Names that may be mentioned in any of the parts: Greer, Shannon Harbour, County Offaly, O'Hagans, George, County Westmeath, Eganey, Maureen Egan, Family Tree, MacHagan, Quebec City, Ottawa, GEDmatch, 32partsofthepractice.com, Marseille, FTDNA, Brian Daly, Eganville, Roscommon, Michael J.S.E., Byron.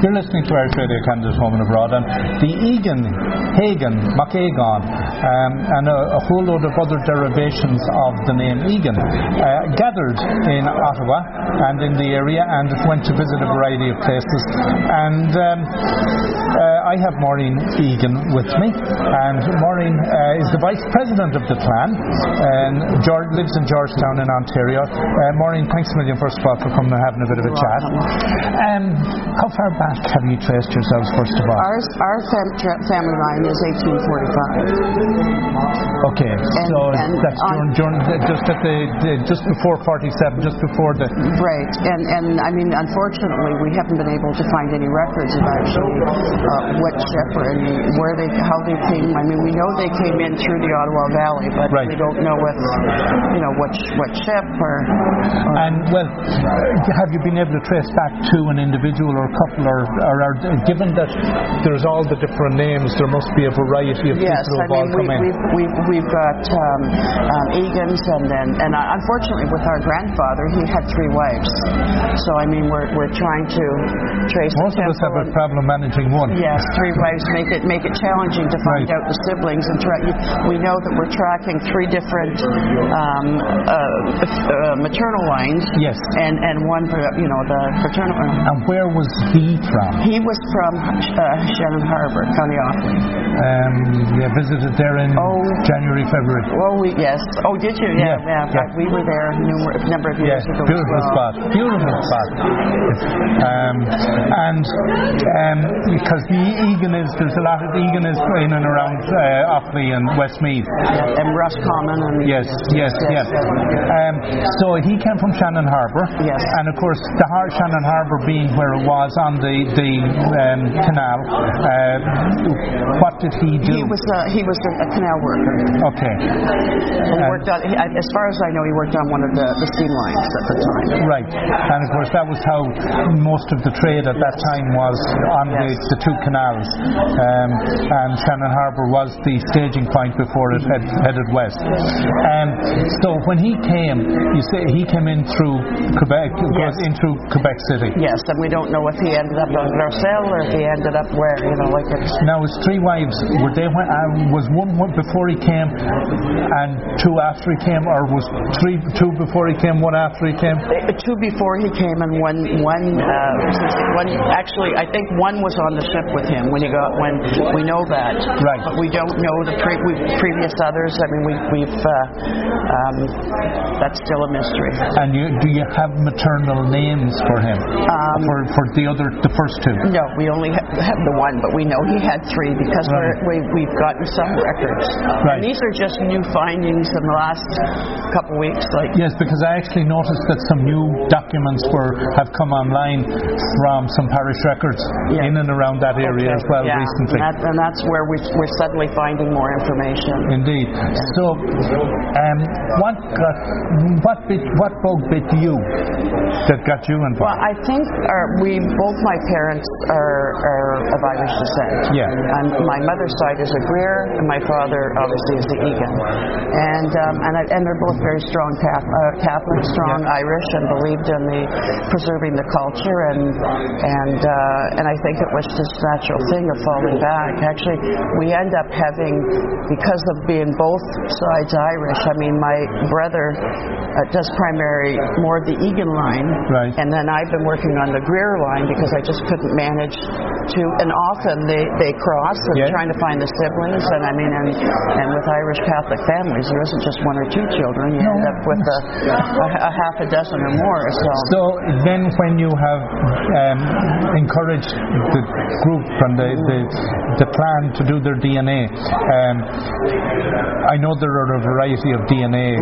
You're listening to Irish Radio Canada's Home and Abroad, and the Eganey, MacHagan, and a whole load of other derivations of the name Egan gathered in Ottawa and in the area, and went to visit a variety of places. And I have Maureen Egan with me, and Maureen is the Vice President of the clan, and George lives in Georgetown in Ontario. Maureen, thanks a million first of all for coming and having a bit of a chat. How far back have you traced yourselves first of all? Our family line is 1845. Okay, and, so and that's just before 47, just before the... Right, and I mean, unfortunately, we haven't been able to find any records of actually what shepherd and where they, how they came. I mean, we know they came in through the Ottawa Valley, but we don't know what ship or. And well, have you been able to trace back to an individual or couple or given that there's all the different names, there must be a variety of people who've all come in. Yes, I mean we've got Egans, and unfortunately with our grandfather he had three wives, so I mean we're trying to trace. Most of us have a problem managing one. Yes, three wives make it challenging to find out the siblings, and we know that we're tracking three different maternal lines. Yes, and one for the paternal. And where was he from? He was from Shannon Harbour, County Offaly. Visited there in January, February. Oh, did you? Yeah. We were there a number of years ago. Beautiful spot. Because the Egan is, there's a lot of Egan is in and around Offaly and Westmeath. And Roscommon. And yes. So he came from Shannon Harbour. Yes. And of course, the Shannon Harbour being where it was on the canal. What did he do? He was a canal worker. Okay. As far as I know, he worked on one of the steam lines at the time. Right. And of course, that was how most of the trade at that time was on the two canals. And Shannon Harbour was the staging point before it headed west. So when he came, you say he came in through Quebec, in through Quebec City. Yes, and we don't know if he ended up on Marseille or if he ended up where, Now his three wives, were they when was one before he came and two after he came, or was two before he came, one after he came? Two before he came, and one actually I think one was on the ship with him when we know that. Right. But we don't know the previous others. I mean that's still a mystery. And do you have maternal names for him? For the first two? No, we only have the one, but we know he had three because we've gotten some records. Right. And these are just new findings in the last couple of weeks. Yes, because I actually noticed that some new documents have come online from some parish records in and around that area as well recently. And that's where we're suddenly finding more information. Indeed. So, what bug bit you that got you involved? Well, I think both my parents are of Irish descent. Yeah. And my mother's side is a Greer, and my father obviously is the Egan. And they're both very strong Catholic, strong Irish, and believed in the preserving the culture. And I think it was this natural thing of falling back. Actually, we end up having, because of being both sides Irish. I mean, my brother does primary more of the Egan line, and then I've been working on the Greer line because I just couldn't manage to. And often they cross and trying to find the siblings. And I mean, and with Irish Catholic families, there isn't just one or two children. You end up with a half a dozen or more. So then, when you have encouraged the group and the plan to do their DNA, I know there are a variety of DNA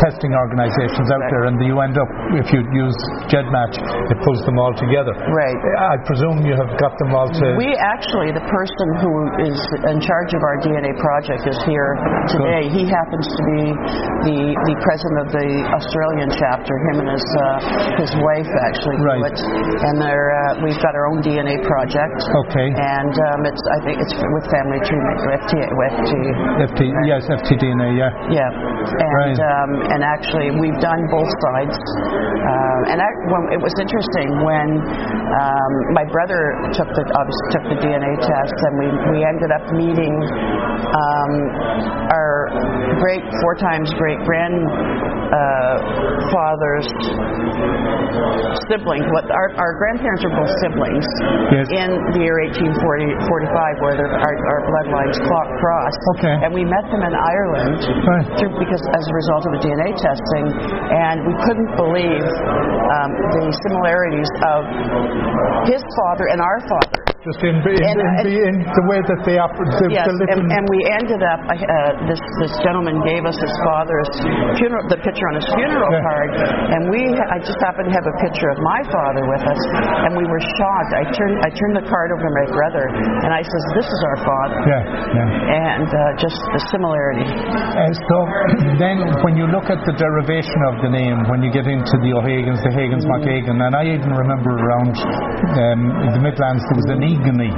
testing organizations out there, and you end up, if you use GEDmatch, it pulls them all together. Right. I presume you have got them all to. We actually, the person who is in charge of our DNA project is here today. Good. He happens to be the president of the Australian chapter. Him and his wife actually do it. And we've got got our own DNA project. Okay. And it's, I think it's with Family Tree, FTDNA, yeah. Yeah. And, right. And actually, we've done both sides. Well, it was interesting when my brother took the DNA test, and we ended up meeting our great four times great grandfather's siblings. Our grandparents are both siblings, yes, in the year 1845, where our bloodlines crossed. Okay. And we met them in Ireland, right, because as a result of the DNA testing, and we couldn't believe the similarities of his father and our father. Just in the way that they offered to, yes, and we ended up, this gentleman gave us his father's funeral, the picture on his funeral, yeah, card, and I just happened to have a picture of my father with us, and we were shocked. I turned the card over to my brother, and I says, "This is our father." Yeah, yeah. And just the similarity. And so then when you look at the derivation of the name, when you get into the O'Hagans, the Hagans, MacHagan, and I even remember around the Midlands there was an Eganey.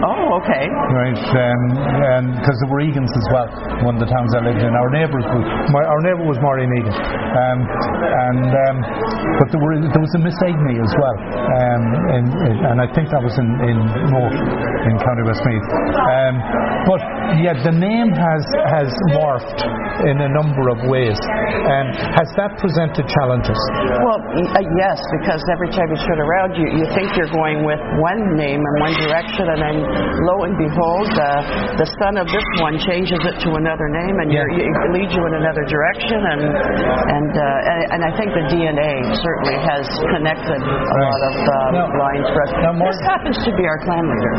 Oh, okay. Right, and because there were Egans as well, one of the towns I lived in. Our neighbour was Maureen Egan, but there was a Miss Eganey as well, and I think that was in North, in County Westmeath. But yeah, the name has morphed in a number of ways. Has that presented challenges? Well, yes, because every time you turn around, you think you're going with one name in one direction, and then lo and behold, the son of this one changes it to another name, and yes, it leads you in another direction. And I think the DNA certainly has connected a lot of lines for us. This happens to be our clan leader.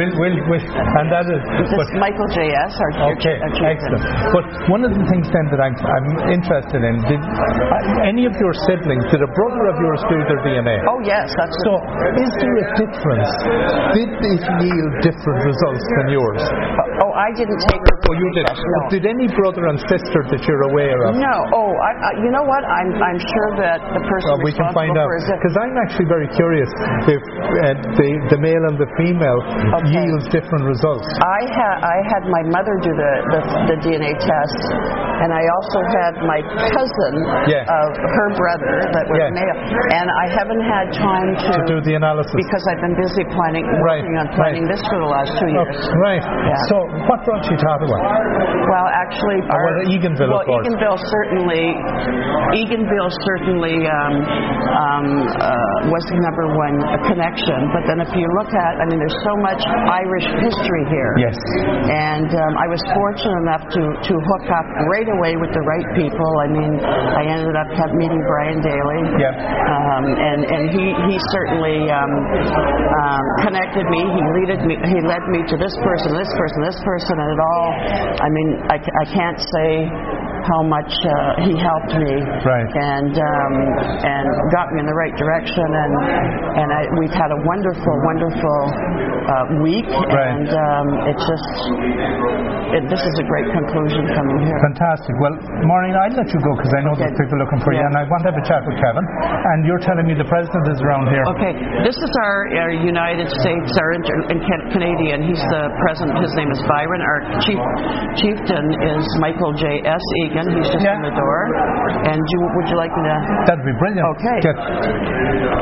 And that is Michael J.S., our chairman. Excellent. But one of the things then that I'm interested in, did any of your siblings, did a brother of yours do their DNA? Oh yes, that's so. Is there a difference? Did it yield different results than yours? Oh, I didn't take her. Oh, you did. No. Did any brother and sister that you're aware of? No. Oh, you know what? I'm sure that the person we can find out, because I'm actually very curious if the male and the female yields different results. I had my mother do the DNA test, and I also had my cousin of her brother that was male, and I haven't had time to do the analysis because I've been busy planning, working on planning this for the last 2 years. Oh, right. Yeah. So what brought you to Ottawa? Well, actually, Eganville. Well, of course. Eganville certainly was the number one connection. But then, if you look at, I mean, there's so much Irish history here. Yes. And I was fortunate enough to hook up right away with the right people. I mean, I ended up meeting Brian Daly. Yeah. And he certainly connected me. He led me to this person, and it all. I mean, I can't say how much he helped me, right, and got me in the right direction, and we've had a wonderful week, right, and it's just this is a great conclusion coming here. Fantastic. Well, Maureen, I'll let you go because I know there's people looking for you, and I want to have a chat with Kevin. And you're telling me the president is around here. Okay, this is our United States, Canadian. He's the president. His name is Byron. Our chieftain is Michael J.S.E. He's just in the door. And would you like me to? That'd be brilliant. Okay.